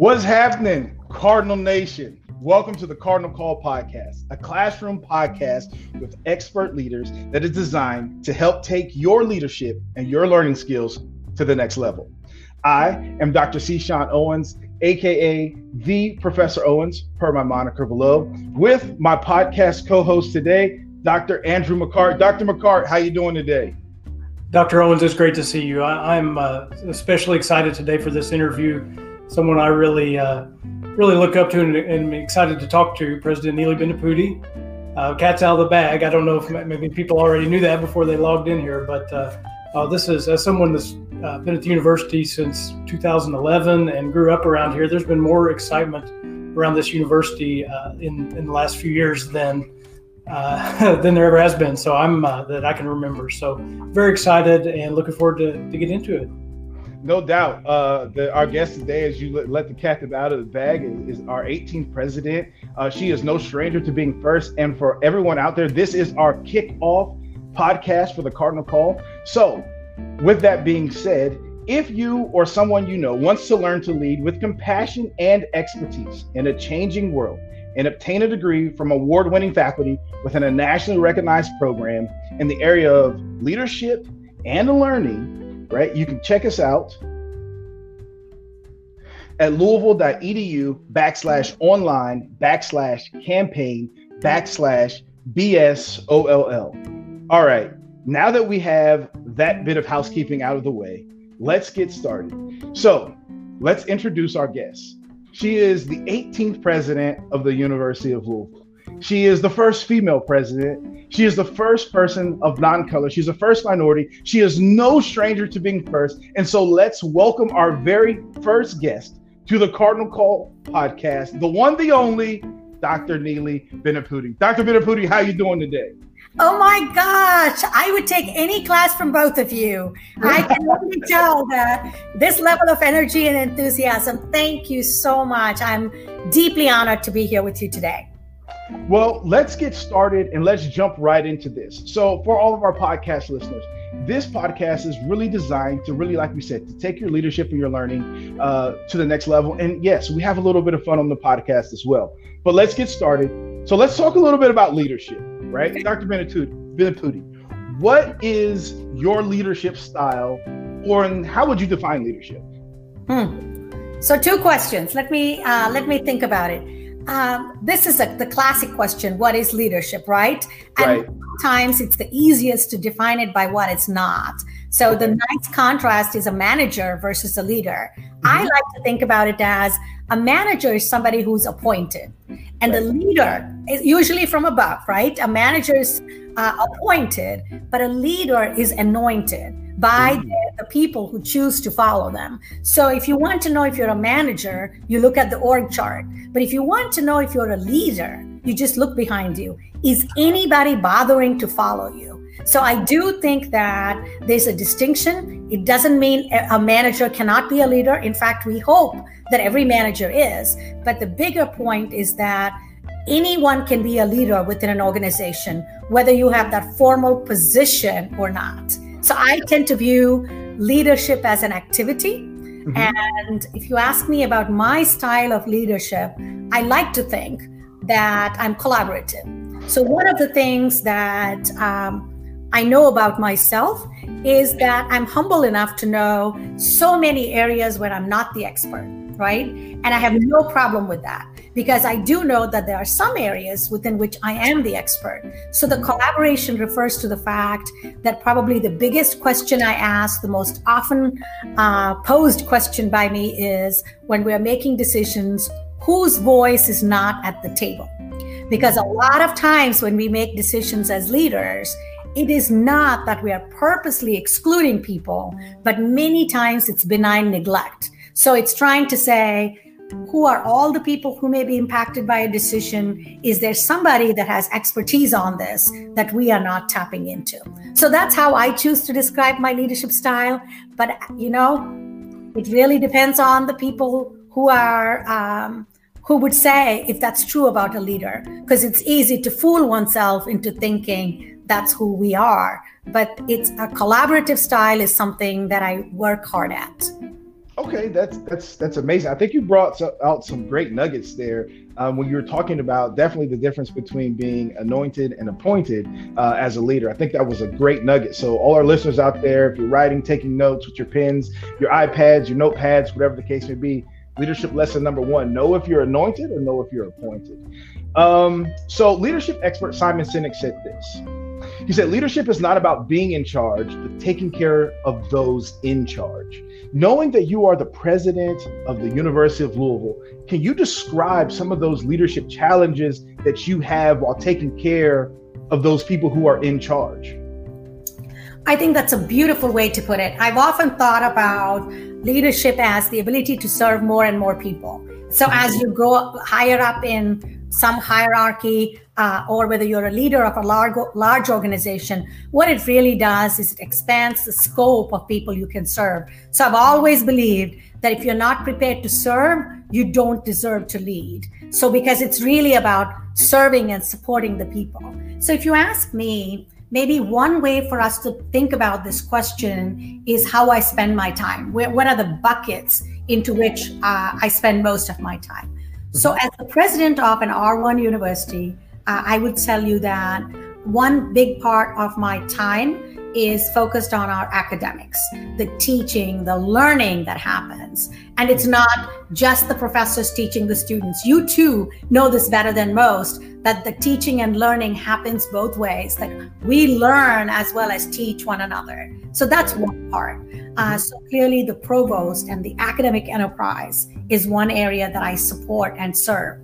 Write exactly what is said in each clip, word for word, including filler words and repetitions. What's happening, Cardinal Nation? Welcome to the Cardinal Call Podcast, a classroom podcast with expert leaders that is designed to help take your leadership and your learning skills to the next level. I am Doctor C. Sean Owens, aka the Professor Owens, per my moniker below, with my podcast co-host today, Doctor Andrew McCart. Doctor McCart, how you doing today? Doctor Owens, it's great to see you. I, I'm uh, especially excited today for this interview. Someone I really, uh, really look up to and, and excited to talk to, President Neeli Bendapudi. Uh, cat's out of the bag. I don't know if maybe people already knew that before they logged in here, but uh, uh, this is uh, someone that's uh, been at the university since two thousand eleven and grew up around here. There's been more excitement around this university uh, in, in the last few years than uh, than there ever has been. So I'm uh, that I can remember. So very excited and looking forward to, to get into it. No doubt. Uh, the, our guest today, as you let the cat out of the bag, is, is our eighteenth president. Uh, she is no stranger to being first. And for everyone out there, this is our kickoff podcast for the Cardinal Call. So with that being said, if you or someone you know wants to learn to lead with compassion and expertise in a changing world and obtain a degree from award-winning faculty within a nationally recognized program in the area of leadership and learning, right? You can check us out at louisville.edu backslash online backslash campaign backslash B S O L L. All right, now that we have that bit of housekeeping out of the way, let's get started. So let's introduce our guest. She is the eighteenth president of the University of Louisville. She is the first female president. She is the first person of non-color. She's the first minority. She is no stranger to being first. And so let's welcome our very first guest to the Cardinal Call Podcast, the one, the only, Doctor Neeli Bendapudi. Doctor Bendapudi, how are you doing today? Oh my gosh, I would take any class from both of you. I can only tell that this level of energy and enthusiasm. Thank you so much. I'm deeply honored to be here with you today. Well, let's get started and let's jump right into this. So for all of our podcast listeners, this podcast is really designed to really, like we said, to take your leadership and your learning uh, to the next level. And yes, we have a little bit of fun on the podcast as well, but let's get started. So let's talk a little bit about leadership, right? Doctor Bendapudi, what is your leadership style, or how would you define leadership? Hmm. So two questions. Let me, uh, let me think about it. Um, this is a, the classic question, what is leadership, right? And right. Sometimes it's the easiest to define it by what it's not. So okay. The nice contrast is a manager versus a leader. Mm-hmm. I like to think about it as a manager is somebody who's appointed, and right. The leader is usually from above, right? A manager is uh, appointed, but a leader is anointed by the, the people who choose to follow them. So if you want to know if you're a manager, you look at the org chart. But if you want to know if you're a leader, you just look behind you. Is anybody bothering to follow you? So I do think that there's a distinction. It doesn't mean a manager cannot be a leader. In fact, we hope that every manager is. But the bigger point is that anyone can be a leader within an organization, whether you have that formal position or not. So I tend to view leadership as an activity. Mm-hmm. And if you ask me about my style of leadership, I like to think that I'm collaborative. So one of the things that um, I know about myself is that I'm humble enough to know so many areas where I'm not the expert, right? And I have no problem with that, because I do know that there are some areas within which I am the expert. So the collaboration refers to the fact that probably the biggest question I ask, the most often uh, posed question by me, is when we're making decisions, whose voice is not at the table? Because a lot of times when we make decisions as leaders, it is not that we are purposely excluding people, but many times it's benign neglect. So it's trying to say, who are all the people who may be impacted by a decision? Is there somebody that has expertise on this that we are not tapping into? So that's how I choose to describe my leadership style. But, you know, it really depends on the people who are um, who would say if that's true about a leader, because it's easy to fool oneself into thinking that's who we are. But it's a collaborative style is something that I work hard at. Okay, that's that's that's amazing. I think you brought out some great nuggets there um, when you were talking about definitely the difference between being anointed and appointed uh, as a leader. I think that was a great nugget. So all our listeners out there, if you're writing, taking notes with your pens, your iPads, your notepads, whatever the case may be, leadership lesson number one, know if you're anointed or know if you're appointed. Um, so leadership expert Simon Sinek said this. He said, leadership is not about being in charge, but taking care of those in charge. Knowing that you are the president of the University of Louisville, can you describe some of those leadership challenges that you have while taking care of those people who are in charge? I think that's a beautiful way to put it. I've often thought about leadership as the ability to serve more and more people. So as you go higher up in some hierarchy, uh, or whether you're a leader of a large, large organization, what it really does is it expands the scope of people you can serve. So I've always believed that if you're not prepared to serve, you don't deserve to lead. So because it's really about serving and supporting the people. So if you ask me, maybe one way for us to think about this question is how I spend my time. Where, what are the buckets into which uh, I spend most of my time? So as the president of an R one university, uh, I would tell you that one big part of my time is focused on our academics, the teaching, the learning that happens. And it's not just the professors teaching the students. You too know this better than most, that the teaching and learning happens both ways, that we learn as well as teach one another. So that's one part. Uh, so clearly the provost and the academic enterprise is one area that I support and serve.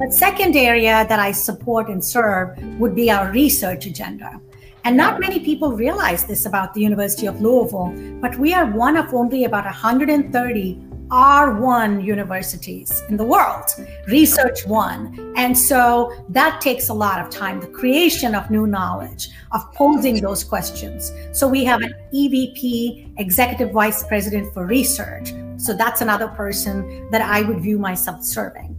The second area that I support and serve would be our research agenda. And not many people realize this about the University of Louisville, but we are one of only about one hundred thirty R one universities in the world, Research One. And so that takes a lot of time, the creation of new knowledge, of posing those questions. So we have an E V P, Executive Vice President for Research. So that's another person that I would view myself serving.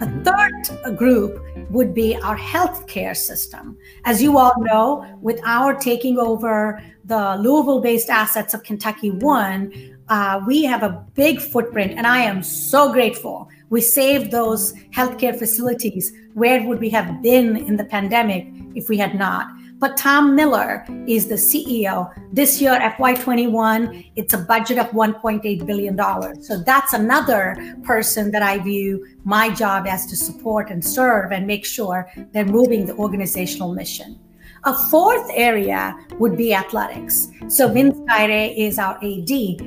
A third group would be our healthcare system. As you all know, with our taking over the Louisville-based assets of Kentucky One, Uh, we have a big footprint, and I am so grateful. We saved those healthcare facilities. Where would we have been in the pandemic if we had not? But Tom Miller is the C E O. This year, F Y twenty-one, it's a budget of one point eight billion dollars. So that's another person that I view my job as to support and serve and make sure they're moving the organizational mission. A fourth area would be athletics. So Vince Tyra is our A D.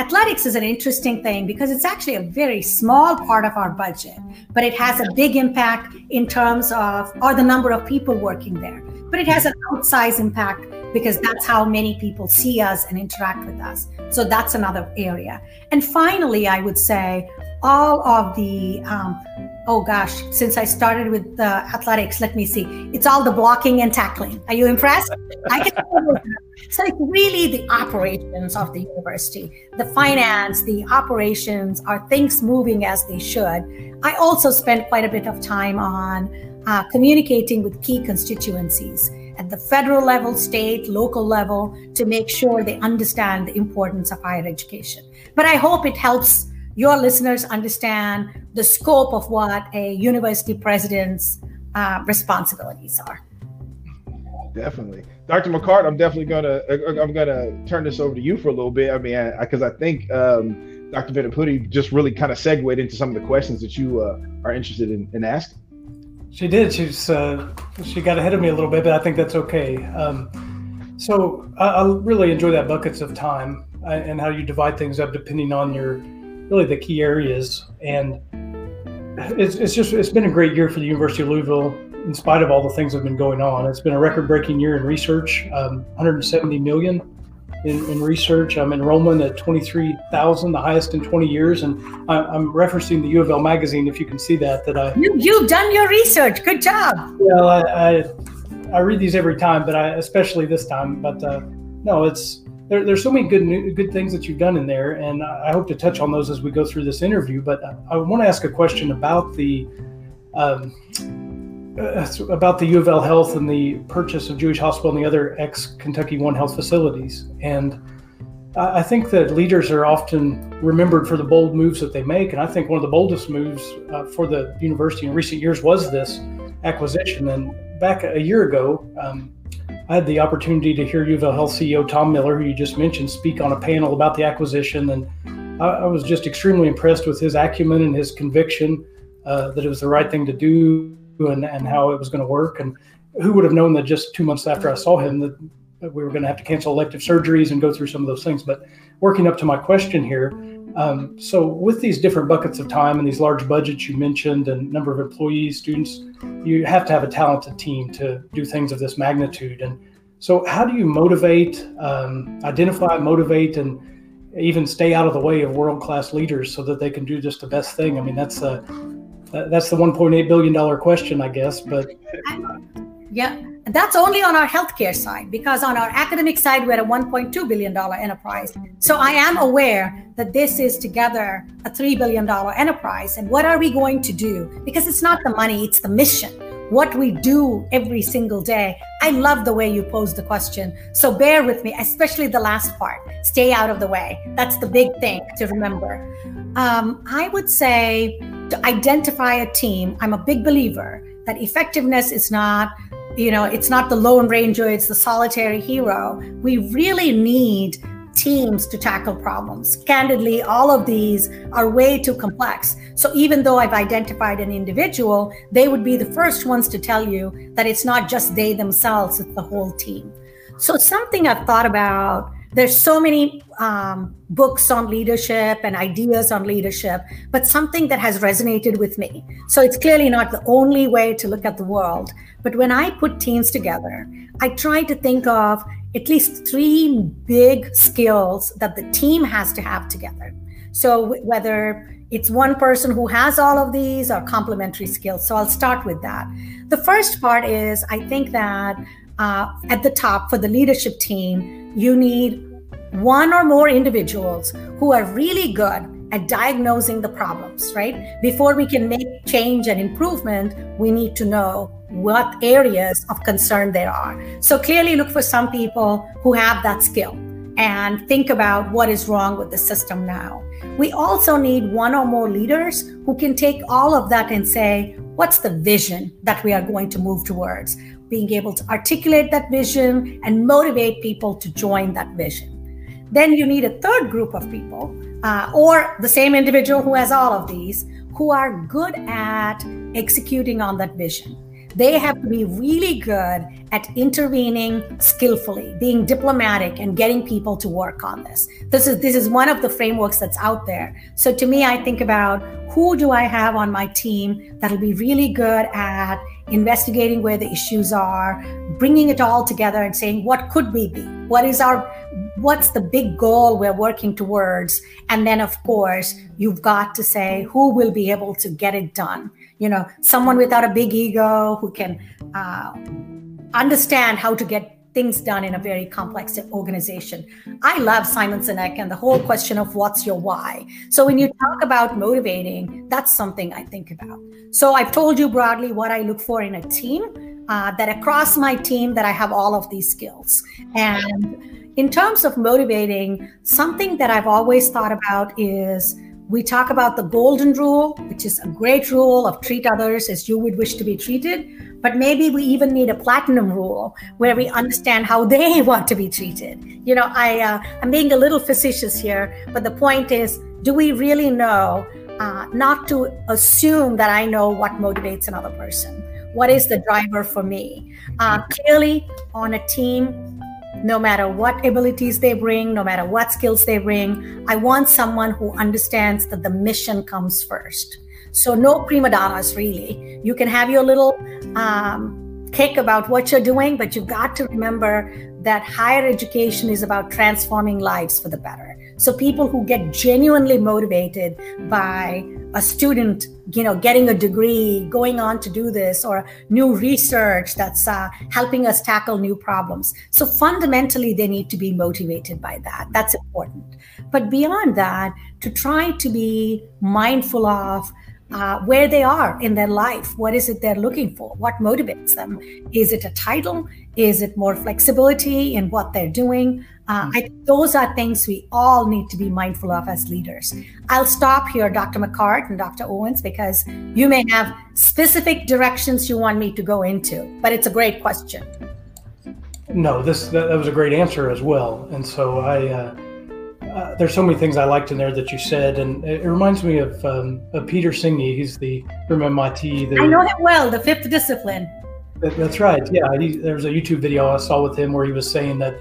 Athletics is an interesting thing because it's actually a very small part of our budget, but it has a big impact in terms of, or the number of people working there, but it has an outsized impact because that's how many people see us and interact with us. So that's another area. And finally, I would say all of the, um, oh gosh, since I started with the athletics, let me see, it's all the blocking and tackling. Are you impressed? I can So it's really the operations of the university, the finance, the operations, are things moving as they should. I also spend quite a bit of time on uh, communicating with key constituencies at the federal level, state, local level, to make sure they understand the importance of higher education. But I hope it helps your listeners understand the scope of what a university president's uh, responsibilities are. Definitely. Doctor McCart, I'm definitely going to I'm going to turn this over to you for a little bit. I mean, because I, I, I think um, Doctor Bendapudi just really kind of segued into some of the questions that you uh, are interested in, in asking. She did. She's uh, she got ahead of me a little bit, but I think that's okay. Um, so I, I really enjoy that buckets of time and how you divide things up depending on your really the key areas. And it's it's just it's been a great year for the University of Louisville. In spite of all the things that have been going on, it's been a record-breaking year in research, um, one hundred seventy million in, in research. I'm enrollment at twenty-three thousand, the highest in twenty years. And I, I'm referencing the U of L magazine, if you can see that. That I you, You've done your research. Good job. Well, I, I I read these every time, but I especially this time. But uh, no, it's there, there's so many good new, good things that you've done in there, and I hope to touch on those as we go through this interview. But I, I want to ask a question about the. Um, about the U of L Health and the purchase of Jewish Hospital and the other ex-Kentucky One Health facilities. And I think that leaders are often remembered for the bold moves that they make, and I think one of the boldest moves uh, for the university in recent years was this acquisition. And back a year ago, um, I had the opportunity to hear UofL Health C E O Tom Miller, who you just mentioned, speak on a panel about the acquisition, and I, I was just extremely impressed with his acumen and his conviction uh, that it was the right thing to do and, and how it was going to work. And who would have known that just two months after I saw him that we were going to have to cancel elective surgeries and go through some of those things. But working up to my question here, um, so with these different buckets of time and these large budgets you mentioned and number of employees, students, you have to have a talented team to do things of this magnitude. And so how do you motivate, um, identify, motivate, and even stay out of the way of world-class leaders so that they can do just the best thing? I mean, that's a, that's the one point eight billion dollars question, I guess, but... Yeah. And that's only on our healthcare side, because on our academic side, we're a one point two billion dollars enterprise. So I am aware that this is together a three billion dollars enterprise. And what are we going to do? Because it's not the money, it's the mission, what we do every single day. I love the way you posed the question. So bear with me, especially the last part, stay out of the way. That's the big thing to remember. Um, I would say to identify a team. I'm a big believer that effectiveness is not You know, it's not the lone ranger, it's the solitary hero. We really need teams to tackle problems. Candidly, all of these are way too complex. So even though I've identified an individual, they would be the first ones to tell you that it's not just they themselves, it's the whole team. So something I've thought about, there's so many um, books on leadership and ideas on leadership, but something that has resonated with me. So it's clearly not the only way to look at the world. But when I put teams together, I try to think of at least three big skills that the team has to have together. So w- whether it's one person who has all of these or complementary skills. So I'll start with that. The first part is, I think that uh, at the top for the leadership team, you need one or more individuals who are really good at diagnosing the problems, right? Before we can make change and improvement, we need to know what areas of concern there are. So clearly look for some people who have that skill and think about what is wrong with the system now. We also need one or more leaders who can take all of that and say, what's the vision that we are going to move towards? Being able to articulate that vision and motivate people to join that vision. Then you need a third group of people, uh, or the same individual who has all of these, who are good at executing on that vision. They have to be really good at intervening skillfully, being diplomatic, and getting people to work on this. This is this is one of the frameworks that's out there. So to me, I think about who do I have on my team that'll be really good at investigating where the issues are, bringing it all together and saying, what could we be? What is our, what's the big goal we're working towards? And then of course, you've got to say, who will be able to get it done? You know, someone without a big ego who can uh, understand how to get things done in a very complex organization. I love Simon Sinek and the whole question of what's your why. So when you talk about motivating, that's something I think about. So I've told you broadly what I look for in a team, uh, that across my team that I have all of these skills. And in terms of motivating, something that I've always thought about is, we talk about the golden rule, which is a great rule of treat others as you would wish to be treated, but maybe we even need a platinum rule where we understand how they want to be treated. You know, I, uh, I'm being a little facetious here, but the point is, do we really know uh, not to assume that I know what motivates another person? What is the driver for me? Uh, clearly on a team, no matter what abilities they bring, no matter what skills they bring, I want someone who understands that the mission comes first. So no prima donnas, really. You can have your little um, kick about what you're doing, but you've got to remember that higher education is about transforming lives for the better. So people who get genuinely motivated by a student, you know, getting a degree, going on to do this, or new research that's uh, helping us tackle new problems. So fundamentally, they need to be motivated by that. That's important. But beyond that, to try to be mindful of uh, where they are in their life. What is it they're looking for? What motivates them? Is it a title? Is it more flexibility in what they're doing? Uh, I think those are things we all need to be mindful of as leaders. I'll stop here, Doctor McCart and Doctor Owens, because you may have specific directions you want me to go into, but it's a great question. No, this that, that was a great answer as well. And so I, uh, uh, there's so many things I liked in there that you said, and it, it reminds me of, um, of Peter Senge. He's the from M I T. The, I know him well, the fifth discipline. That, that's right. Yeah, he, there was a YouTube video I saw with him where he was saying that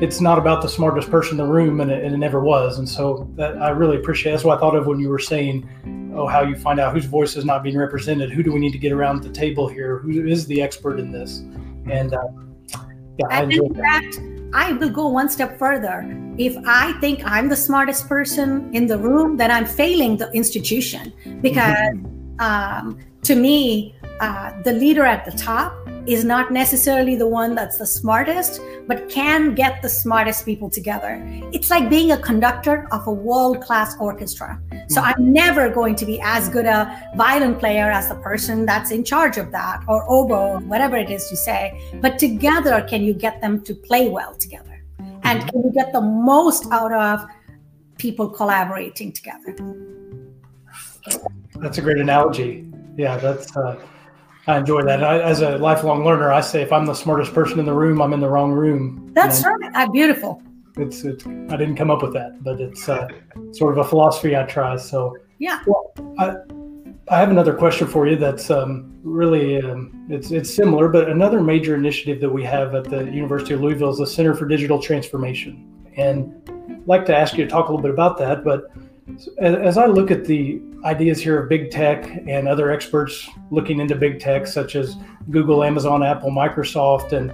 it's not about the smartest person in the room, and it, and it never was. And so that I really appreciate. That's what I thought of when you were saying, oh, how you find out whose voice is not being represented. Who do we need to get around the table here? Who is the expert in this? And uh, yeah, I and enjoy in that. fact, I will go one step further. If I think I'm the smartest person in the room, then I'm failing the institution, because mm-hmm. um, to me, uh, the leader at the top is not necessarily the one that's the smartest, but can get the smartest people together. It's like being a conductor of a world-class orchestra. So I'm never going to be as good a violin player as the person that's in charge of that, or oboe, or whatever it is you say, but together, can you get them to play well together? And can you get the most out of people collaborating together? That's a great analogy. Yeah, that's, uh... I enjoy that. I, as a lifelong learner, I say if I'm the smartest person in the room, I'm in the wrong room. That's you know? right. Ah, beautiful. It's, it's. I didn't come up with that, but it's uh, sort of a philosophy I try. So yeah. Well, I, I have another question for you. That's um, really um, it's it's similar, but another major initiative that we have at the University of Louisville is the Center for Digital Transformation, and I'd like to ask you to talk a little bit about that, but. As I look at the ideas here of big tech and other experts looking into big tech, such as Google, Amazon, Apple, Microsoft, and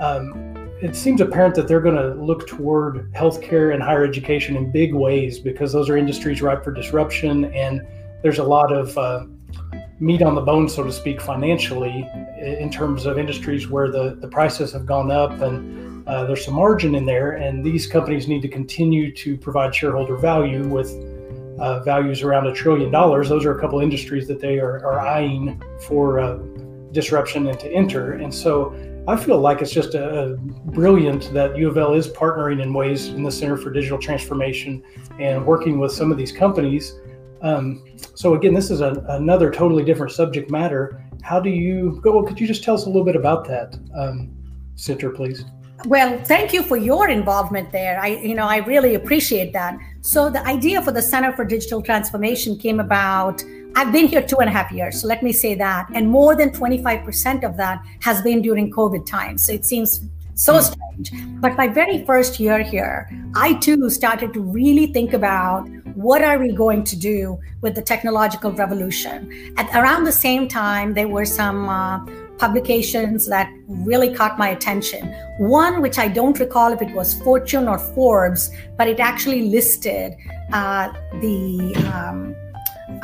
um, it seems apparent that they're going to look toward healthcare and higher education in big ways, because those are industries ripe for disruption, and there's a lot of uh, meat on the bone, so to speak, financially, in terms of industries where the, the prices have gone up, and Uh, there's some margin in there, and these companies need to continue to provide shareholder value with uh, values around a trillion dollars. Those are a couple industries that they are, are eyeing for uh, disruption and to enter. And so I feel like it's just a, a brilliant that U of L is partnering in ways in the Center for Digital Transformation and working with some of these companies. Um, so again, this is a, another totally different subject matter. How do you go? Well, could you just tell us a little bit about that, um, Center, please? Well, thank you for your involvement there. I, you know, I really appreciate that. So the idea for the Center for Digital Transformation came about, I've been here two and a half years, so let me say that. And more than twenty-five percent of that has been during COVID times. So it seems so strange. But my very first year here, I too started to really think about what are we going to do with the technological revolution. At around the same time, there were some uh, publications that really caught my attention. One, which I don't recall if it was Fortune or Forbes, but it actually listed uh, the, um,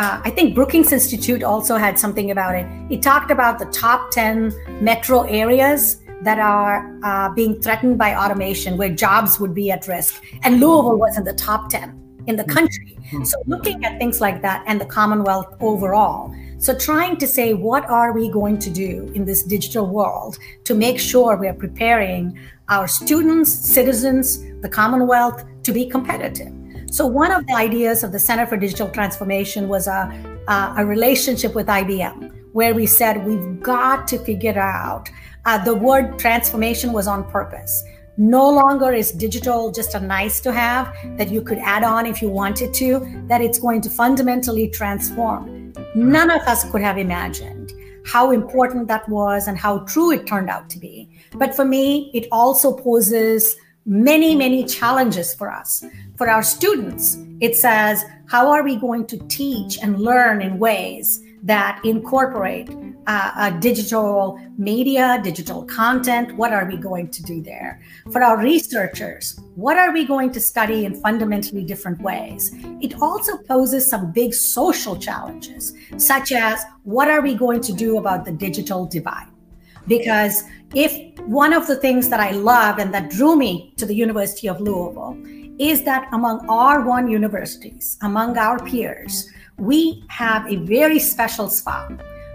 uh, I think Brookings Institute also had something about it. It talked about the top ten metro areas that are uh, being threatened by automation, where jobs would be at risk. And Louisville was in the top ten in the country. So looking at things like that and the Commonwealth overall. So trying to say, what are we going to do in this digital world to make sure we are preparing our students, citizens, the Commonwealth to be competitive? So one of the ideas of the Center for Digital Transformation was a, uh, a relationship with I B M, where we said, we've got to figure out, uh, the word transformation was on purpose. No longer is digital just a nice to have that you could add on if you wanted to, that it's going to fundamentally transform. None of us could have imagined how important that was and how true it turned out to be. But for me, it also poses many, many challenges for us. For our students, it says, how are we going to teach and learn in ways that incorporate uh, uh, digital media, digital content? What are we going to do there? For our researchers, what are we going to study in fundamentally different ways? It also poses some big social challenges, such as what are we going to do about the digital divide? Because if one of the things that I love and that drew me to the University of Louisville is that among R one universities, among our peers, we have a very special spot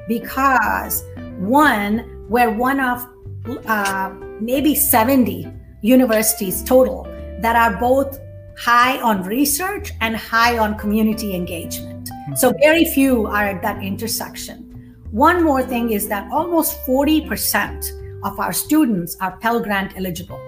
because one, we're one of uh, maybe seventy universities total that are both high on research and high on community engagement. So very few are at that intersection. One more thing is that almost forty percent of our students are Pell Grant eligible.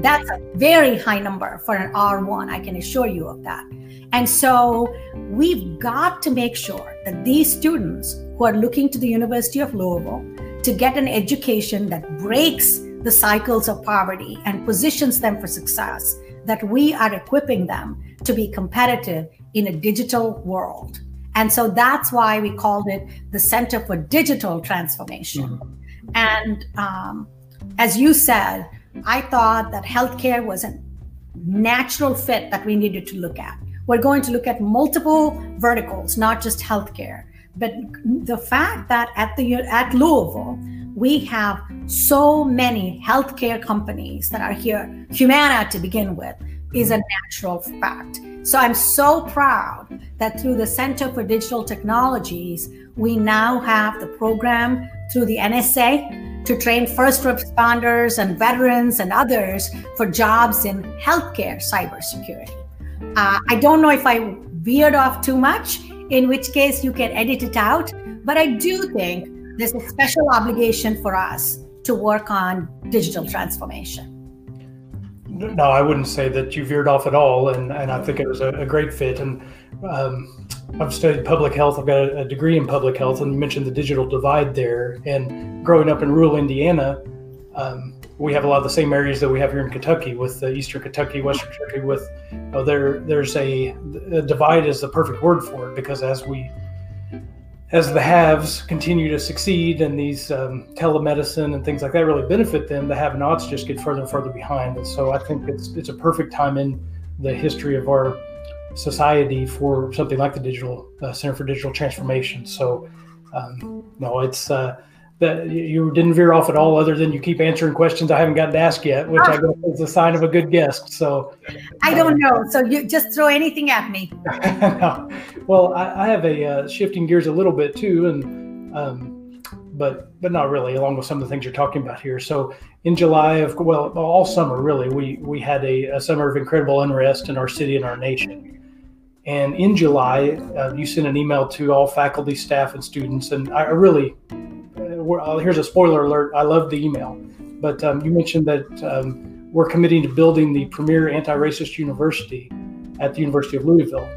That's a very high number for an R one, I can assure you of that. And so we've got to make sure that these students who are looking to the University of Louisville to get an education that breaks the cycles of poverty and positions them for success, that we are equipping them to be competitive in a digital world. And so that's why we called it the Center for Digital Transformation. Mm-hmm. And um, as you said, I thought that healthcare was a natural fit that we needed to look at. We're going to look at multiple verticals, not just healthcare, but the fact that at the at Louisville, we have so many healthcare companies that are here, Humana to begin with, is a natural fact. So I'm so proud that through the Center for Digital Technologies, we now have the program through the N S A to train first responders and veterans and others for jobs in healthcare cybersecurity. Uh, I don't know if I veered off too much, in which case you can edit it out, but I do think there's a special obligation for us to work on digital transformation. No, I wouldn't say that you veered off at all, and, and I think it was a, a great fit. And um, I've studied public health. I've got a, a degree in public health, and you mentioned the digital divide there. And growing up in rural Indiana, um, we have a lot of the same areas that we have here in Kentucky, with the Eastern Kentucky, Western Kentucky. With you know, there, there's a, a divide is the perfect word for it, because as we as the haves continue to succeed and these um, telemedicine and things like that really benefit them, the have-nots just get further and further behind. And so I think it's it's a perfect time in the history of our society for something like the Digital uh, Center for Digital Transformation. So um, no, it's uh, that you didn't veer off at all, other than you keep answering questions I haven't gotten to ask yet, which oh. I guess is a sign of a good guest. So I don't um, know. So you just throw anything at me. No. Well, I, I have a uh, shifting gears a little bit too, and um, but but not really. Along with some of the things you're talking about here. So in July of well, all summer really, we we had a, a summer of incredible unrest in our city and our nation. And in July, uh, you sent an email to all faculty, staff, and students, and I, I really. Here's a spoiler alert. I love the email, but um, you mentioned that um, we're committing to building the premier anti-racist university at the University of Louisville.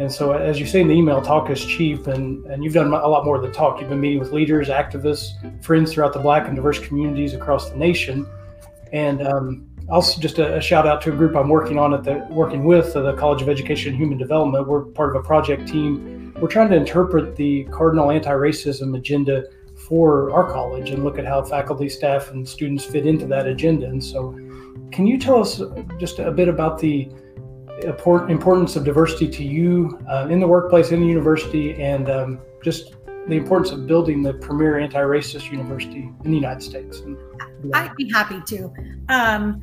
And so, as you say in the email, talk is cheap, and, and you've done a lot more than talk. You've been meeting with leaders, activists, friends throughout the Black and diverse communities across the nation. And um, also just a, a shout out to a group I'm working on at the working with the College of Education and Human Development. We're part of a project team. We're trying to interpret the Cardinal anti-racism agenda for our college and look at how faculty, staff, and students fit into that agenda. And so can you tell us just a bit about the importance of diversity to you uh, in the workplace, in the university, and um, just the importance of building the premier anti-racist university in the United States? I'd be happy to. Um,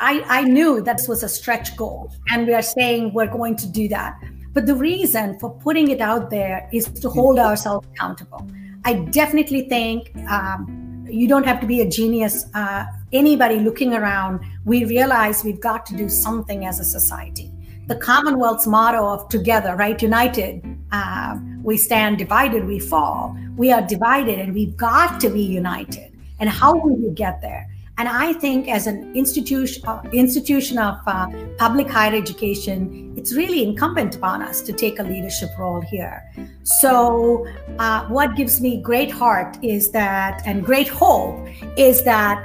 I, I knew that this was a stretch goal, and we are saying we're going to do that. But the reason for putting it out there is to hold ourselves accountable. I definitely think um, you don't have to be a genius. Uh, anybody looking around, we realize we've got to do something as a society. The Commonwealth's motto of together, right? United, uh, we stand, divided, we fall. We are divided and we've got to be united. And how will we get there? And I think as an institution, uh, institution of uh, public higher education, it's really incumbent upon us to take a leadership role here. So uh, what gives me great heart is that, and great hope, is that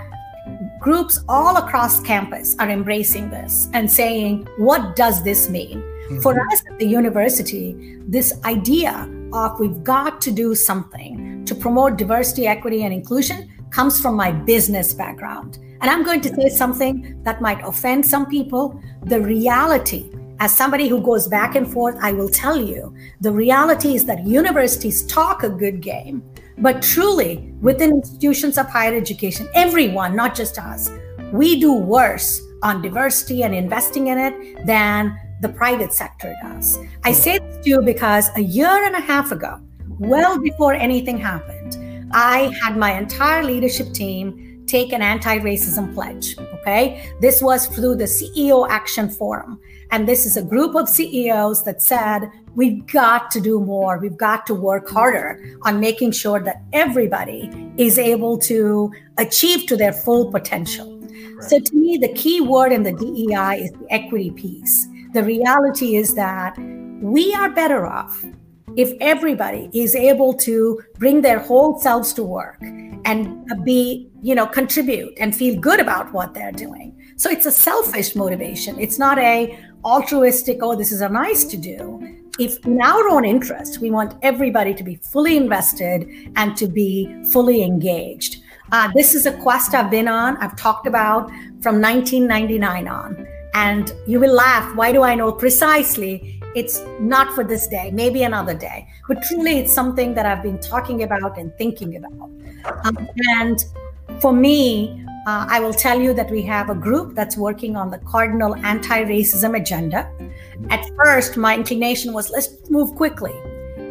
groups all across campus are embracing this and saying, what does this mean? Mm-hmm. For us at the university, this idea of we've got to do something to promote diversity, equity, and inclusion comes from my business background. And I'm going to say something that might offend some people. The reality, as somebody who goes back and forth, I will tell you, the reality is that universities talk a good game, but truly within institutions of higher education, everyone, not just us, we do worse on diversity and investing in it than the private sector does. I say this to you because a year and a half ago, well before anything happened, I had my entire leadership team take an anti-racism pledge, okay? This was through the C E O Action Forum. And this is a group of C E Os that said, we've got to do more. We've got to work harder on making sure that everybody is able to achieve to their full potential. Right. So to me, the key word in the D E I is the equity piece. The reality is that we are better off if everybody is able to bring their whole selves to work and be, you know, contribute and feel good about what they're doing. So it's a selfish motivation. It's not a altruistic, oh, this is a nice to do. If in our own interest, we want everybody to be fully invested and to be fully engaged. Uh, this is a quest I've been on. I've talked about from nineteen ninety-nine on. And you will laugh. Why do I know precisely? It's not for this day, maybe another day. But truly, it's something that I've been talking about and thinking about. Um, and for me, uh, I will tell you that we have a group that's working on the Cardinal anti-racism agenda. At first, my inclination was, let's move quickly.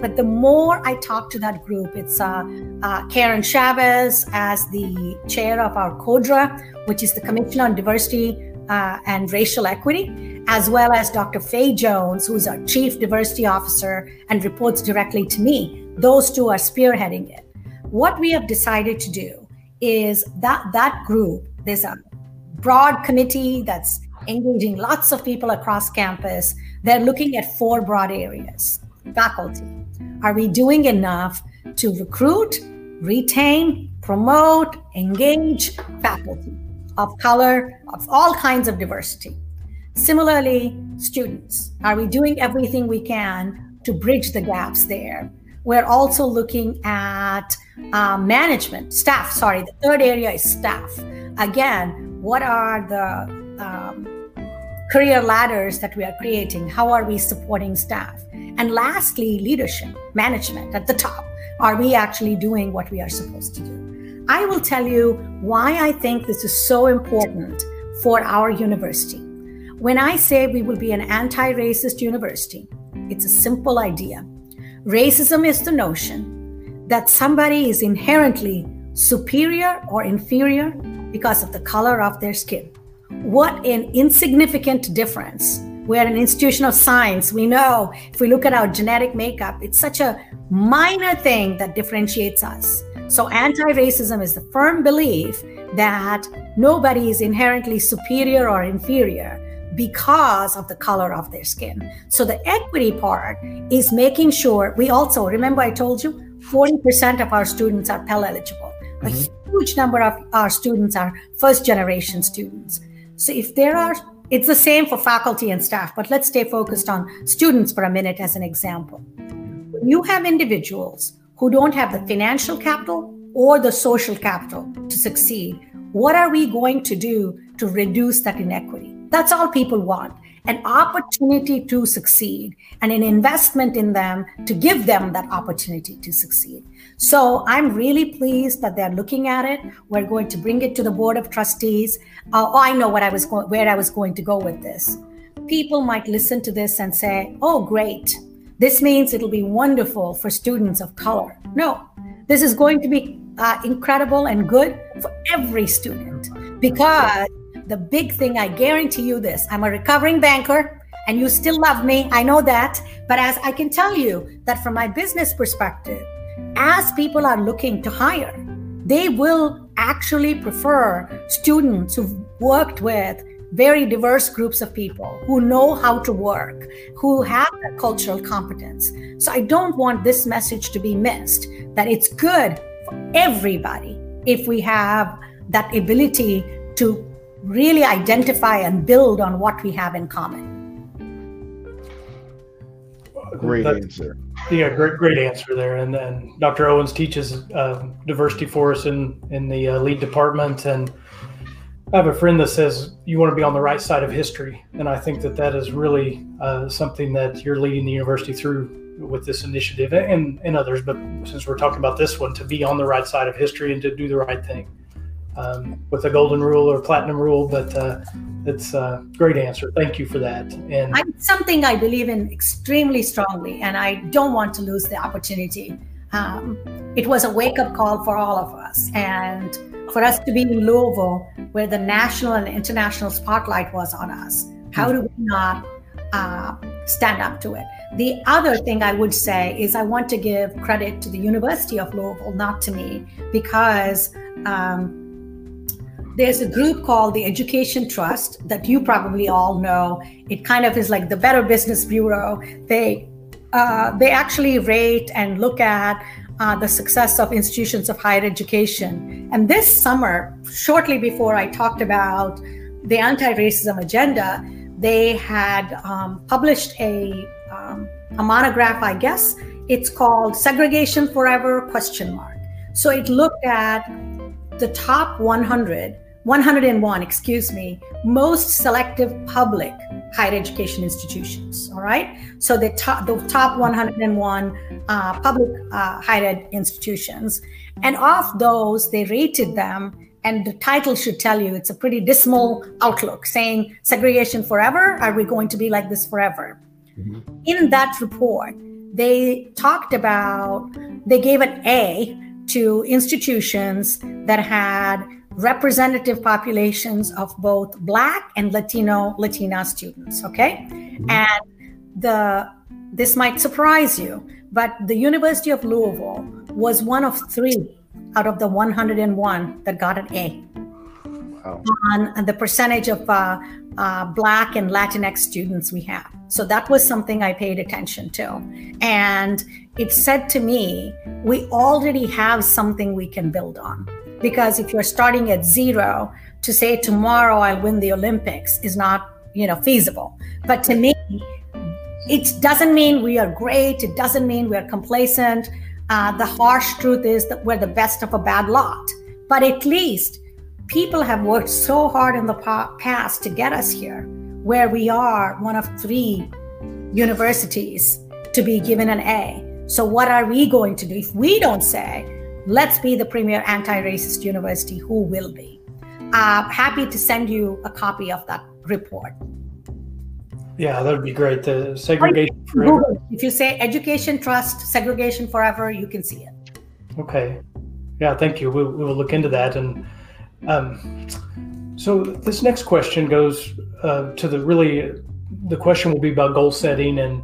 But the more I talk to that group, it's uh, uh, Karen Chavez as the chair of our CODRA, which is the Commission on Diversity Uh, and Racial Equity, as well as Doctor Faye Jones, who's our Chief Diversity Officer and reports directly to me. Those two are spearheading it. What we have decided to do is that that group, there's a broad committee that's engaging lots of people across campus. They're looking at four broad areas. Faculty, are we doing enough to recruit, retain, promote, engage faculty of color, of all kinds of diversity? Similarly, students, are we doing everything we can to bridge the gaps there? We're also looking at uh, management, staff, sorry, the third area is staff. Again, what are the um, career ladders that we are creating? How are we supporting staff? And lastly, leadership, management at the top. Are we actually doing what we are supposed to do? I will tell you why I think this is so important for our university. When I say we will be an anti-racist university, it's a simple idea. Racism is the notion that somebody is inherently superior or inferior because of the color of their skin. What an insignificant difference. We're an institution of science. We know if we look at our genetic makeup, it's such a minor thing that differentiates us. So anti-racism is the firm belief that nobody is inherently superior or inferior because of the color of their skin. So the equity part is making sure we also, remember I told you, forty percent of our students are Pell eligible. Mm-hmm. A huge number of our students are first generation students. So if there are, it's the same for faculty and staff, but let's stay focused on students for a minute as an example. When you have individuals who don't have the financial capital or the social capital to succeed, what are we going to do to reduce that inequity? That's all people want, an opportunity to succeed and an investment in them to give them that opportunity to succeed. So I'm really pleased that they're looking at it. We're going to bring it to the Board of Trustees. Uh, I know what I was going, where I was going to go with this. People might listen to this and say, oh, great. This means it'll be wonderful for students of color. No, this is going to be uh, incredible and good for every student, because the big thing, I guarantee you this, I'm a recovering banker and you still love me, I know that, but as I can tell you that from my business perspective, as people are looking to hire, they will actually prefer students who've worked with very diverse groups of people, who know how to work, who have that cultural competence. So I don't want this message to be missed, that it's good for everybody if we have that ability to really identify and build on what we have in common. Great That's, answer. Yeah, great, great answer there. And then Doctor Owens teaches uh, diversity for us in, in the uh, lead department. And I have a friend that says you want to be on the right side of history, and I think that that is really uh, something that you're leading the university through with this initiative and, and others, but since we're talking about this one, to be on the right side of history and to do the right thing. um, with a golden rule or platinum rule, but uh, it's a great answer. Thank you for that. And I, something I believe in extremely strongly, and I don't want to lose the opportunity. Um, it was a wake-up call for all of us, and for us to be in Louisville, where the national and international spotlight was on us. How do we not uh, stand up to it? The other thing I would say is I want to give credit to the University of Louisville, not to me, because um, there's a group called the Education Trust that you probably all know. It kind of is like the Better Business Bureau. They, uh, they actually rate and look at Uh, the success of institutions of higher education. And this summer, shortly before I talked about the anti-racism agenda, they had um, published a, um, a monograph, I guess. It's called Segregation Forever? Question mark. So it looked at the top one hundred, one hundred one, excuse me, most selective public higher education institutions, all right? So the top, the top one hundred one uh, public uh, higher ed institutions. And of those, they rated them, and the title should tell you it's a pretty dismal outlook, saying segregation forever, are we going to be like this forever? Mm-hmm. In that report, they talked about, they gave an A to institutions that had representative populations of both Black and Latino, Latina students, okay? And the this might surprise you, but the University of Louisville was one of three out of the one hundred one that got an A. Wow. On the percentage of uh, uh, Black and Latinx students we have. So that was something I paid attention to. And it said to me, we already have something we can build on. Because if you're starting at zero, to say tomorrow I'll win the Olympics is not, you know, feasible. But to me, it doesn't mean we are great. It doesn't mean we're complacent. Uh, the harsh truth is that we're the best of a bad lot. But at least people have worked so hard in the past to get us here, where we are one of three universities to be given an A. So what are we going to do if we don't say, let's be the premier anti-racist university? Who will be? Uh, happy to send you a copy of that report. Yeah, that would be great. The segregation forever. If you say Education Trust, segregation forever, you can see it. Okay. Yeah, thank you. We, we will look into that. And um, so this next question goes uh, to the really, the question will be about goal setting and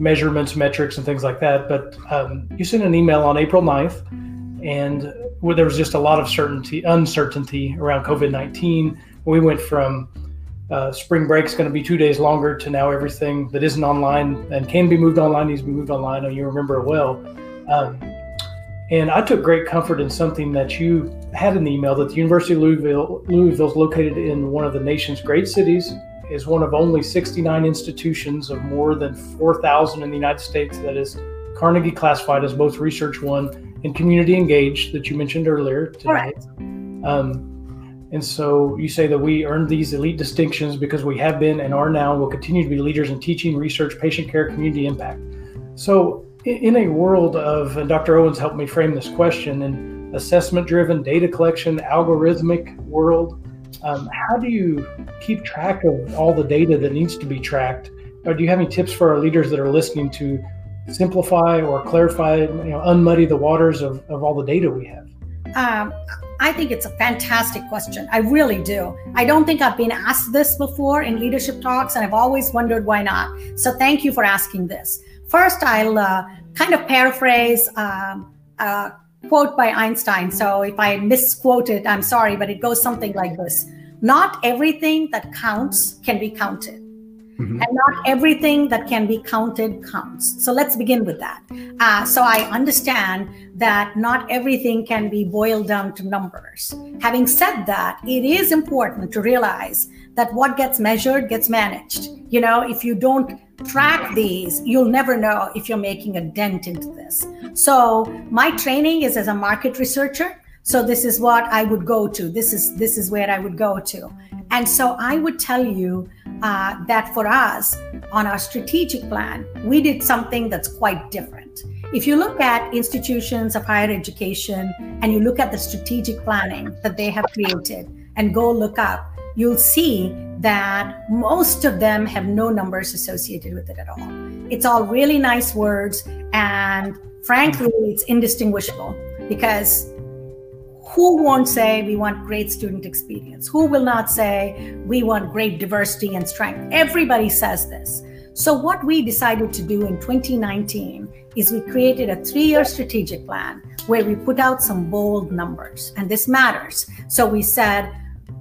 measurements, metrics, and things like that. But um, you sent an email on April ninth. And where there was just a lot of certainty, uncertainty around COVID nineteen, we went from uh, spring break's going to be two days longer to now everything that isn't online and can be moved online needs to be moved online. And you remember it well. Um, and I took great comfort in something that you had in the email, that the University of Louisville, Louisville is located in one of the nation's great cities, is one of only sixty-nine institutions of more than four thousand in the United States that is Carnegie classified as both Research One and community engaged that you mentioned earlier today. Right. Um, and so you say that we earned these elite distinctions because we have been and are now, and will continue to be leaders in teaching, research, patient care, community impact. So in, in a world of, and Doctor Owens helped me frame this question, an assessment-driven, data collection, algorithmic world, um, how do you keep track of all the data that needs to be tracked? Or do you have any tips for our leaders that are listening to simplify or clarify, you know, unmuddy the waters of, of all the data we have? Um, I think it's a fantastic question. I really do. I don't think I've been asked this before in leadership talks, and I've always wondered why not. So thank you for asking this. First, I'll uh, kind of paraphrase um, a quote by Einstein. So if I misquote it, I'm sorry, but it goes something like this. Not everything that counts can be counted. Mm-hmm. And not everything that can be counted counts. So let's begin with that. Uh, so I understand that not everything can be boiled down to numbers. Having said that, it is important to realize that what gets measured gets managed. You know, if you don't track these, you'll never know if you're making a dent into this. So my training is as a market researcher. So this is what I would go to. This is this is where I would go to. And so I would tell you uh, that for us, on our strategic plan, we did something that's quite different. If you look at institutions of higher education and you look at the strategic planning that they have created and go look up, you'll see that most of them have no numbers associated with it at all. It's all really nice words, and frankly, it's indistinguishable, because who won't say we want great student experience? Who will not say we want great diversity and strength? Everybody says this. So what we decided to do in twenty nineteen is we created a three-year strategic plan where we put out some bold numbers, and this matters. So we said,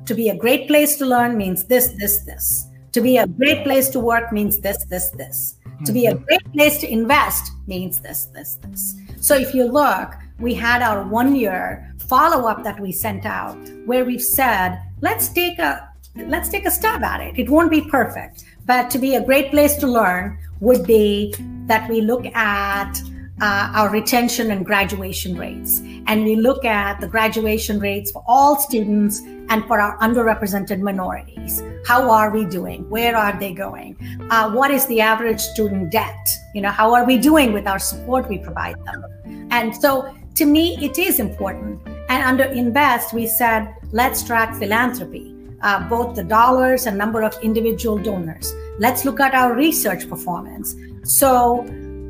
to be a great place to learn means this, this, this. To be a great place to work means this, this, this. To be a great place to invest means this, this, this. So if you look, we had our one-year follow-up that we sent out where we've said, let's take a let's take a stab at it. It won't be perfect. But to be a great place to learn would be that we look at uh, our retention and graduation rates. And we look at the graduation rates for all students and for our underrepresented minorities. How are we doing? Where are they going? Uh, what is the average student debt? You know, how are we doing with our support we provide them? And so to me, it is important. And under Invest, we said, let's track philanthropy. Uh, both the dollars and number of individual donors. Let's look at our research performance. So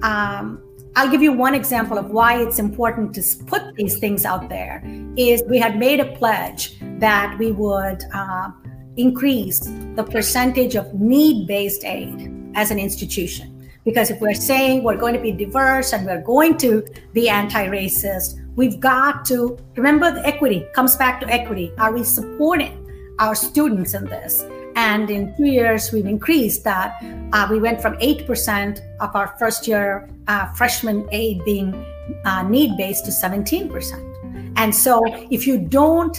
um, I'll give you one example of why it's important to put these things out there, is we had made a pledge that we would uh, increase the percentage of need-based aid as an institution. Because if we're saying we're going to be diverse and we're going to be anti-racist, we've got to remember the equity, comes back to equity. Are we supporting our students in this? And in two years, we've increased that. Uh, we went from eight percent of our first year uh, freshman aid being uh, need-based to seventeen percent. And so if you don't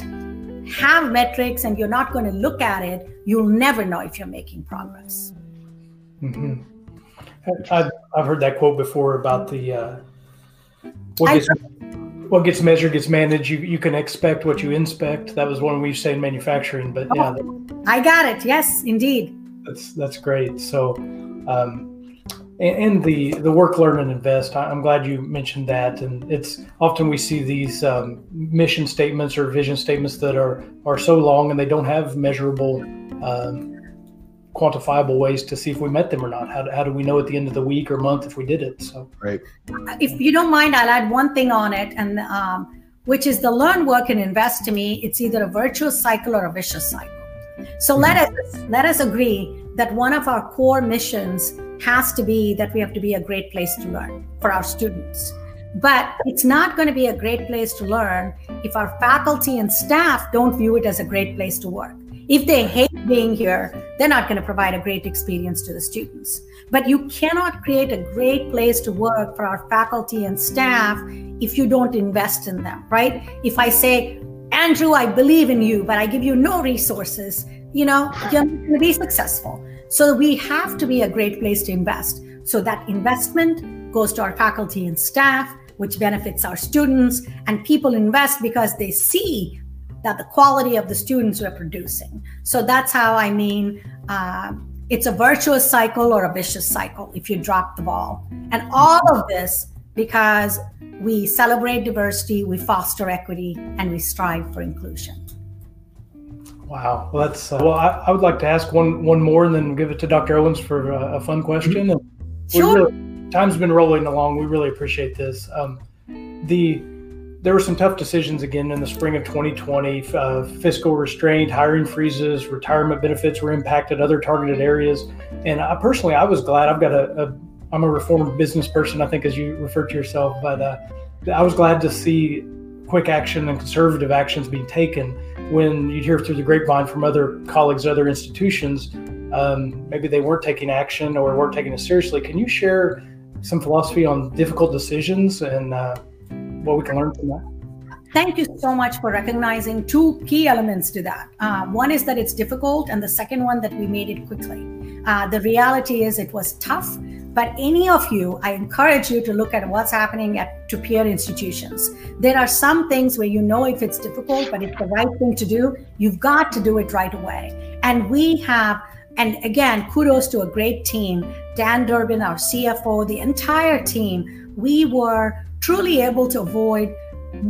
have metrics and you're not going to look at it, you'll never know if you're making progress. Mm-hmm. I've, I've heard that quote before about the, uh, what is What gets measured gets managed. You you can expect what you inspect. That was one we say in manufacturing, but oh, yeah. That, I got it. Yes, indeed. That's that's great. So, um, and, and the the work, learn, and invest. I'm glad you mentioned that. And it's often we see these um, mission statements or vision statements that are are so long and they don't have measurable, um, quantifiable ways to see if we met them or not. How, how do we know at the end of the week or month if we did it? So right. If you don't mind, I'll add one thing on it, and um, which is the learn, work, and invest. To me, it's either a virtuous cycle or a vicious cycle. So mm-hmm. let us let us agree that one of our core missions has to be that we have to be a great place to learn for our students. But it's not going to be a great place to learn if our faculty and staff don't view it as a great place to work. If they hate being here, they're not going to provide a great experience to the students. But you cannot create a great place to work for our faculty and staff if you don't invest in them, right? If I say, Andrew, I believe in you, but I give you no resources, you know, you're not going to be successful. So we have to be a great place to invest. So that investment goes to our faculty and staff, which benefits our students, and people invest because they see that the quality of the students we're producing. So that's how I mean, uh, it's a virtuous cycle or a vicious cycle if you drop the ball. And all of this because we celebrate diversity, we foster equity, and we strive for inclusion. Wow, well, that's, uh, well I, I would like to ask one one more and then give it to Doctor Owens for a, a fun question. Mm-hmm. Sure. Really, time's been rolling along, we really appreciate this. Um, the There were some tough decisions again in the spring of twenty twenty, uh, fiscal restraint, hiring freezes, retirement benefits were impacted, other targeted areas. And I personally, I was glad. I've got a, a I'm a reformed business person, I think, as you refer to yourself, but uh, I was glad to see quick action and conservative actions being taken when you'd hear through the grapevine from other colleagues, other institutions, um, maybe they weren't taking action or weren't taking it seriously. Can you share some philosophy on difficult decisions and, uh, what we can learn from that? Thank you so much for recognizing two key elements to that. Uh, one is that it's difficult, and the second one that we made it quickly. Uh, the reality is it was tough, but any of you, I encourage you to look at what's happening at to peer institutions. There are some things where you know if it's difficult, but it's the right thing to do, you've got to do it right away. And we have, and again, kudos to a great team Dan Durbin, our C F O, the entire team, we were truly able to avoid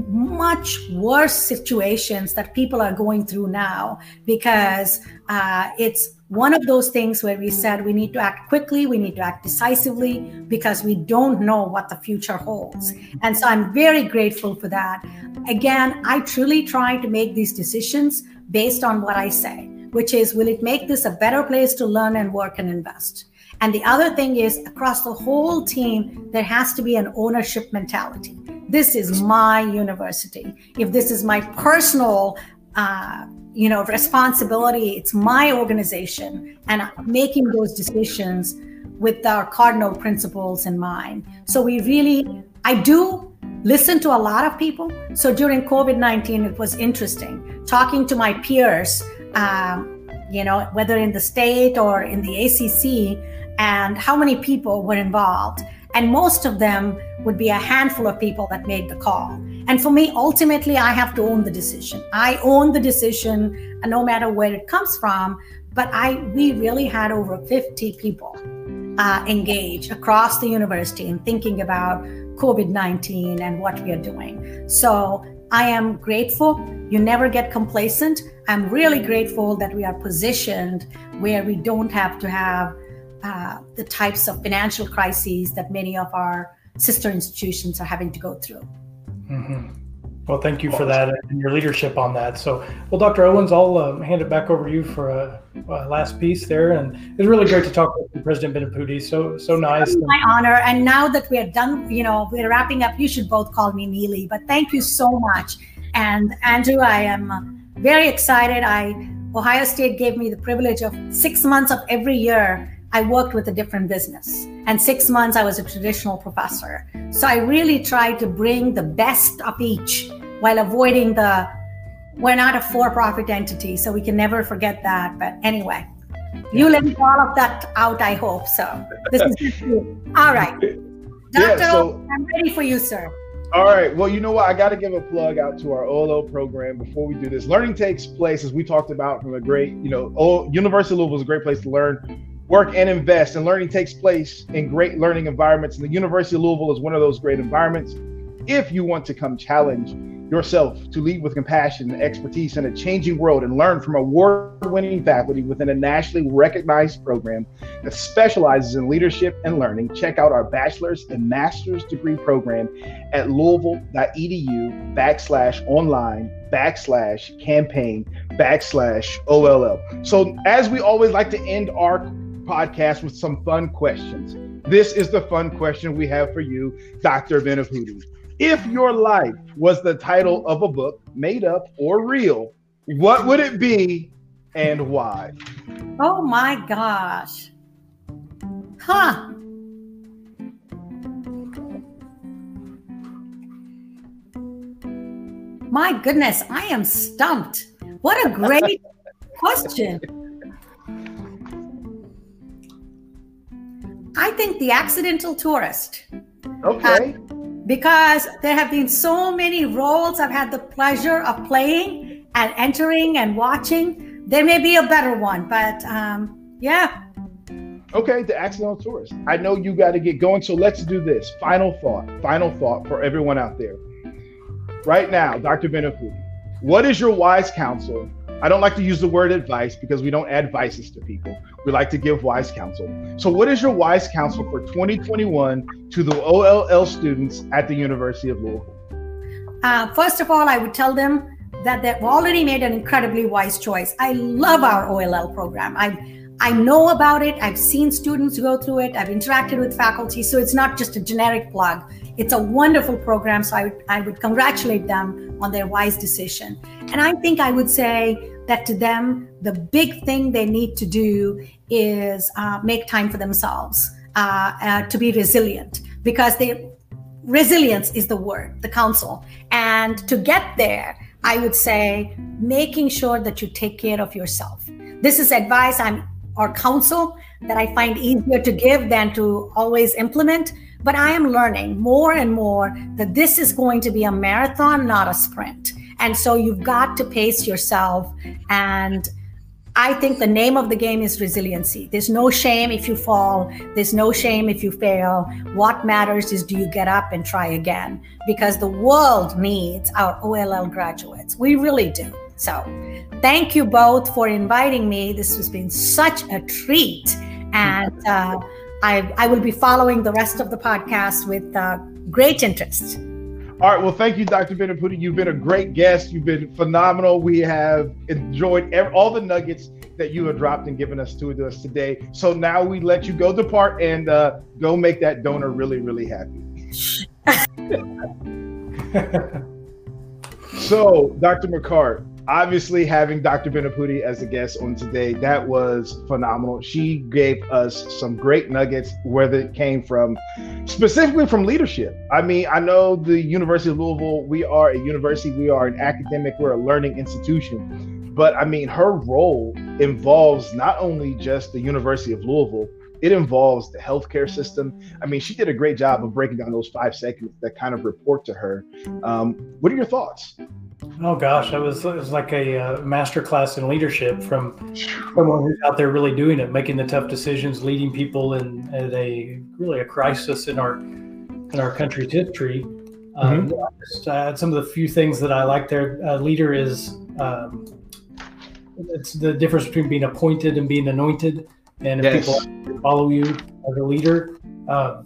much worse situations that people are going through now, because uh, it's one of those things where we said we need to act quickly, we need to act decisively, because we don't know what the future holds. And so I'm very grateful for that. Again, I truly try to make these decisions based on what I say, which is, will it make this a better place to learn and work and invest? And the other thing is, across the whole team, there has to be an ownership mentality. This is my university. If this is my personal uh, you know, responsibility, it's my organization, and making those decisions with our cardinal principles in mind. So we really, I do listen to a lot of people. So during COVID nineteen, it was interesting talking to my peers, um, you know, whether in the state or in the A C C, and how many people were involved. And most of them would be a handful of people that made the call. And for me, ultimately, I have to own the decision. I own the decision, no matter where it comes from. But I, we really had over fifty people uh, engaged across the university in thinking about COVID nineteen and what we are doing. So I am grateful. You never get complacent. I'm really grateful that we are positioned where we don't have to have Uh, the types of financial crises that many of our sister institutions are having to go through. Mm-hmm. Well, thank you for that and your leadership on that. So, well, Doctor Owens, I'll um, hand it back over to you for a, a last piece there. And it's really great to talk with President Bendapudi. So, so nice. It's my honor. And now that we are done, you know, we're wrapping up. You should both call me Neeli. But thank you so much. And Andrew, I am very excited. I Ohio State gave me the privilege of six months of every year I worked with a different business, and six months I was a traditional professor. So I really tried to bring the best of each while avoiding the, we're not a for-profit entity, so we can never forget that. But anyway, you let all of that out, I hope. So this is just you. All right. Doctor, yeah, so, I'm ready for you, sir. All right. Well, you know what? I got to give a plug out to our O L L program before we do this. Learning takes place, as we talked about, from a great, you know, o University of Louisville is a great place to learn, work, and invest, and learning takes place in great learning environments. And the University of Louisville is one of those great environments. If you want to come challenge yourself to lead with compassion and expertise in a changing world and learn from award-winning faculty within a nationally recognized program that specializes in leadership and learning, check out our bachelor's and master's degree program at louisville dot e d u backslash online backslash campaign backslash O L L. So as we always like to end our podcast with some fun questions. This is the fun question we have for you, Doctor Bendapudi. If your life was the title of a book, made up or real, what would it be and why? Oh my gosh. Huh. My goodness, I am stumped. What a great question. I think The Accidental Tourist. Okay. Uh, because there have been so many roles I've had the pleasure of playing and entering and watching. There may be a better one, but um, yeah. Okay, The Accidental Tourist. I know you got to get going, so let's do this. Final thought, final thought for everyone out there. Right now, Doctor Bendapudi, what is your wise counsel? I don't like to use the word advice because we don't add advices to people. We like to give wise counsel. So what is your wise counsel for twenty twenty-one to the O L L students at the University of Louisville? Uh, first of all, I would tell them that they've already made an incredibly wise choice. I love our O L L program. I I know about it. I've seen students go through it. I've interacted with faculty. So it's not just a generic plug. It's a wonderful program. So I would, I would congratulate them on their wise decision. And I think I would say that to them, the big thing they need to do is uh, make time for themselves, uh, uh, to be resilient, because they, resilience is the word, the counsel. And to get there, I would say making sure that you take care of yourself. This is advice I'm or counsel that I find easier to give than to always implement. But I am learning more and more that this is going to be a marathon, not a sprint. And so you've got to pace yourself. And I think the name of the game is resiliency. There's no shame if you fall. There's no shame if you fail. What matters is, do you get up and try again? Because the world needs our O L L graduates. We really do. So thank you both for inviting me. This has been such a treat. And uh, I, I will be following the rest of the podcast with uh, great interest. All right. Well, thank you, Doctor Bendapudi. You've been a great guest. You've been phenomenal. We have enjoyed every, all the nuggets that you have dropped and given us to, to us today. So now we let you go depart and uh, go make that donor really, really happy. So, Doctor McCart, obviously having Doctor Bendapudi as a guest on today, that was phenomenal. She gave us some great nuggets, whether it came from, specifically from leadership. I mean, I know the University of Louisville, we are a university, we are an academic, we're a learning institution. But I mean, her role involves not only just the University of Louisville, it involves the healthcare system. I mean, she did a great job of breaking down those five segments that kind of report to her. Um, what are your thoughts? Oh gosh, it was, it was like a uh, masterclass in leadership from someone who's out there really doing it, making the tough decisions, leading people in at a really a crisis in our in our country's history. Um, mm-hmm. just, uh, some of the few things that I like there, uh, leader is um, it's the difference between being appointed and being anointed. And if yes. people follow you as a leader, uh,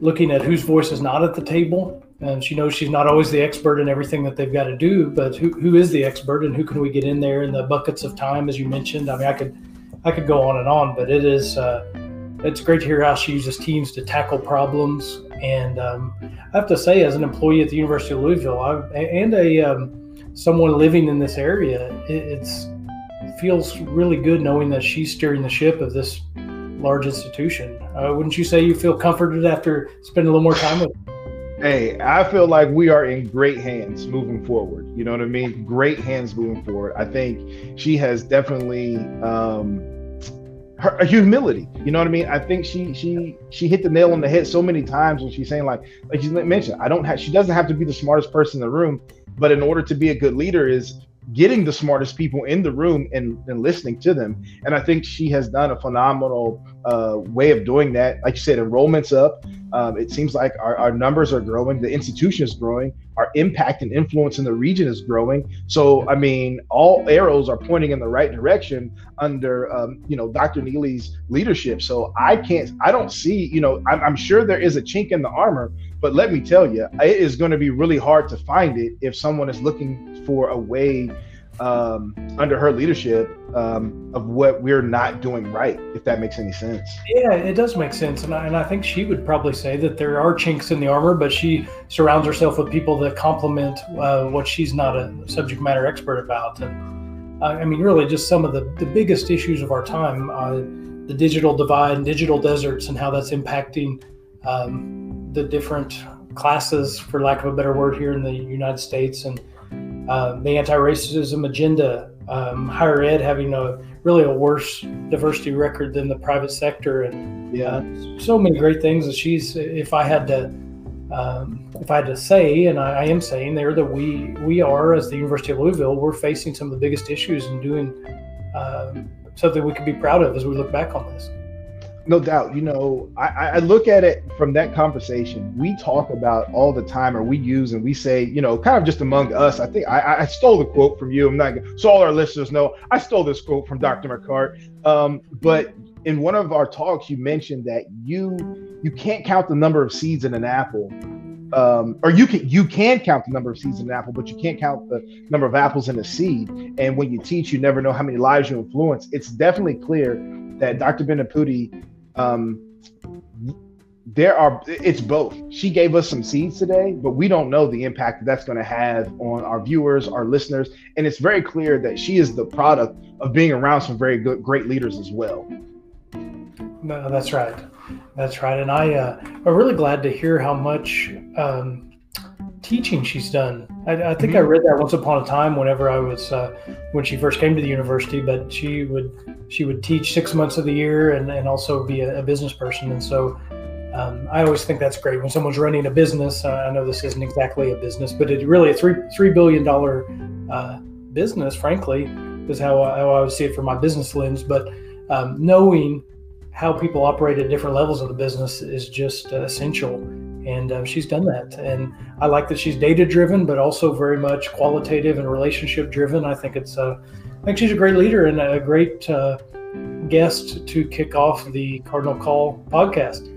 looking at whose voice is not at the table. And she knows she's not always the expert in everything that they've got to do, but who who is the expert and who can we get in there in the buckets of time, as you mentioned. I mean, I could I could go on and on, but it is uh, it's great to hear how she uses teams to tackle problems. And um, I have to say, as an employee at the University of Louisville I, and a um, someone living in this area, it, it's it feels really good knowing that she's steering the ship of this large institution. Uh, wouldn't you say you feel comforted after spending a little more time with her? Hey, I feel like we are in great hands moving forward. You know what I mean? Great hands moving forward. I think she has definitely um, her humility. You know what I mean? I think she she she hit the nail on the head so many times when she's saying, like, like you mentioned, I don't have. She doesn't have to be the smartest person in the room, but in order to be a good leader is getting the smartest people in the room and, and listening to them. And I think she has done a phenomenal uh, way of doing that. Like you said, enrollment's up. Um, it seems like our, our numbers are growing. The institution is growing. Our impact and influence in the region is growing. So, I mean, all arrows are pointing in the right direction under, um, you know, Doctor Neeli's leadership. So I can't, I don't see, you know, I'm, I'm sure there is a chink in the armor, but let me tell you, it is going to be really hard to find it if someone is looking for a way um, under her leadership um, of what we're not doing right, if that makes any sense. Yeah, it does make sense. And I, and I think she would probably say that there are chinks in the armor, but she surrounds herself with people that complement uh, what she's not a subject matter expert about. And uh, I mean, really just some of the, the biggest issues of our time, uh, the digital divide and digital deserts and how that's impacting um, the different classes, for lack of a better word, here in the United States, and uh, the anti-racism agenda, um, higher ed having a really a worse diversity record than the private sector, and yeah, uh, so many great things that she's. If I had to, um, if I had to say, and I, I am saying there that we we are as the University of Louisville, we're facing some of the biggest issues and doing uh, something we could be proud of as we look back on this. No doubt. You know, I, I look at it from that conversation we talk about all the time, or we use and we say, you know, kind of just among us. I think I, I stole the quote from you. I'm not, so all our listeners know I stole this quote from Doctor McCart. Um, but in one of our talks, you mentioned that you you can't count the number of seeds in an apple. Um, or you can you can count the number of seeds in an apple, but you can't count the number of apples in a seed. And when you teach, you never know how many lives you influence. It's definitely clear that Doctor Bendapudi, Um, there are, it's both. She gave us some seeds today, but we don't know the impact that's going to have on our viewers, our listeners. And it's very clear that she is the product of being around some very good, great leaders as well. No, that's right. That's right. And I, uh, I'm really glad to hear how much, um, teaching she's done. I, I think mm-hmm. I read that once upon a time whenever I was uh, when she first came to the university, but she would she would teach six months of the year and, and also be a, a business person. And so um, I always think that's great when someone's running a business. uh, I know this isn't exactly a business, but it really a three three billion dollar uh, business, frankly, is how I, how I would see it from my business lens. But um, knowing how people operate at different levels of the business is just uh, essential. And uh, she's done that. And I like that she's data driven, but also very much qualitative and relationship driven. I think it's uh, I think she's a great leader and a great uh, guest to kick off the Cardinal Call podcast.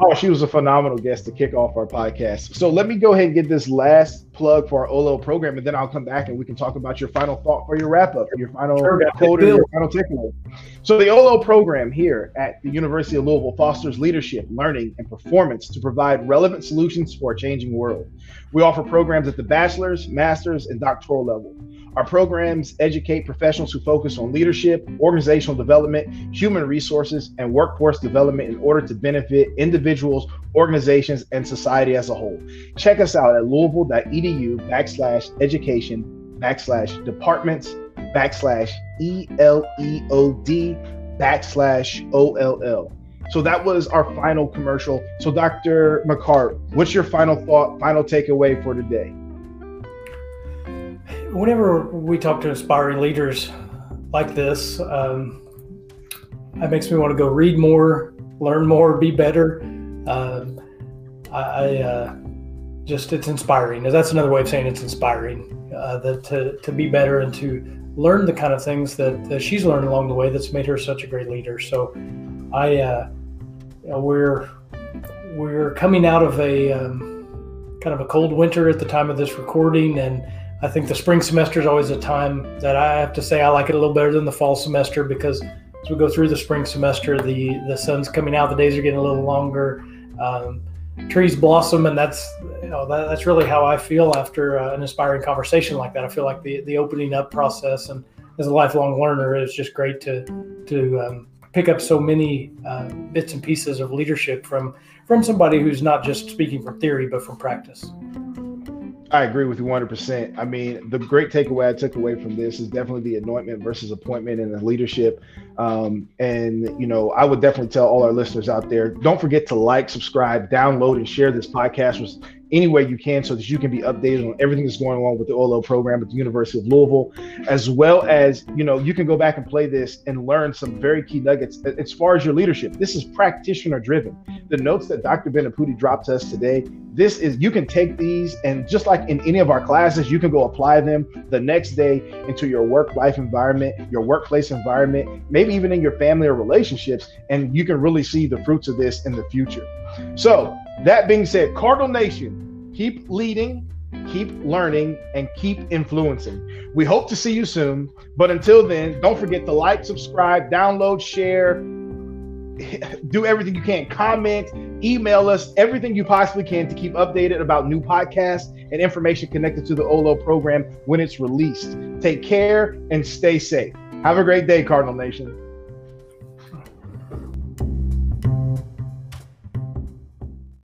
Oh, she was a phenomenal guest to kick off our podcast. So let me go ahead and get this last plug for our O L L program, and then I'll come back and we can talk about your final thought for your wrap up, your final sure, quote, or your final takeaway. So the O L L program here at the University of Louisville fosters leadership, learning, and performance to provide relevant solutions for a changing world. We offer programs at the bachelor's, master's, and doctoral level. Our programs educate professionals who focus on leadership, organizational development, human resources, and workforce development in order to benefit individuals, organizations, and society as a whole. Check us out at louisville.edu backslash education backslash departments backslash E L E O D backslash O L L. So that was our final commercial. So Doctor McCart, what's your final thought, final takeaway for today? Whenever we talk to inspiring leaders like this, um, it makes me want to go read more, learn more, be better. Um, I, I uh, just, it's inspiring. That's another way of saying it's inspiring, uh, that to, to be better and to learn the kind of things that, that she's learned along the way that's made her such a great leader. So I, uh, we're, we're coming out of a um, kind of a cold winter at the time of this recording, and I think the spring semester is always a time that I have to say I like it a little better than the fall semester, because as we go through the spring semester, the, the sun's coming out, the days are getting a little longer, um, trees blossom, and that's you know that, that's really how I feel after uh, an inspiring conversation like that. I feel like the the opening up process, and as a lifelong learner, it's just great to to um, pick up so many uh, bits and pieces of leadership from from somebody who's not just speaking from theory but from practice. I agree with you one hundred percent. I mean, the great takeaway I took away from this is definitely the anointment versus appointment and the leadership. Um, and, you know, I would definitely tell all our listeners out there, don't forget to like, subscribe, download, and share this podcast with any way you can so that you can be updated on everything that's going on with the O L L program at the University of Louisville, as well as, you know, you can go back and play this and learn some very key nuggets as far as your leadership. This is practitioner driven. The notes that Doctor Bendapudi dropped to us today, this is, you can take these and just like in any of our classes, you can go apply them the next day into your work life environment, your workplace environment, maybe even in your family or relationships, and you can really see the fruits of this in the future. So that being said, Cardinal Nation, keep leading, keep learning, and keep influencing. We hope to see you soon, but until then, don't forget to like, subscribe, download, share, do everything you can, comment, email us, everything you possibly can to keep updated about new podcasts and information connected to the O L L program when it's released. Take care and stay safe. Have a great day, Cardinal Nation.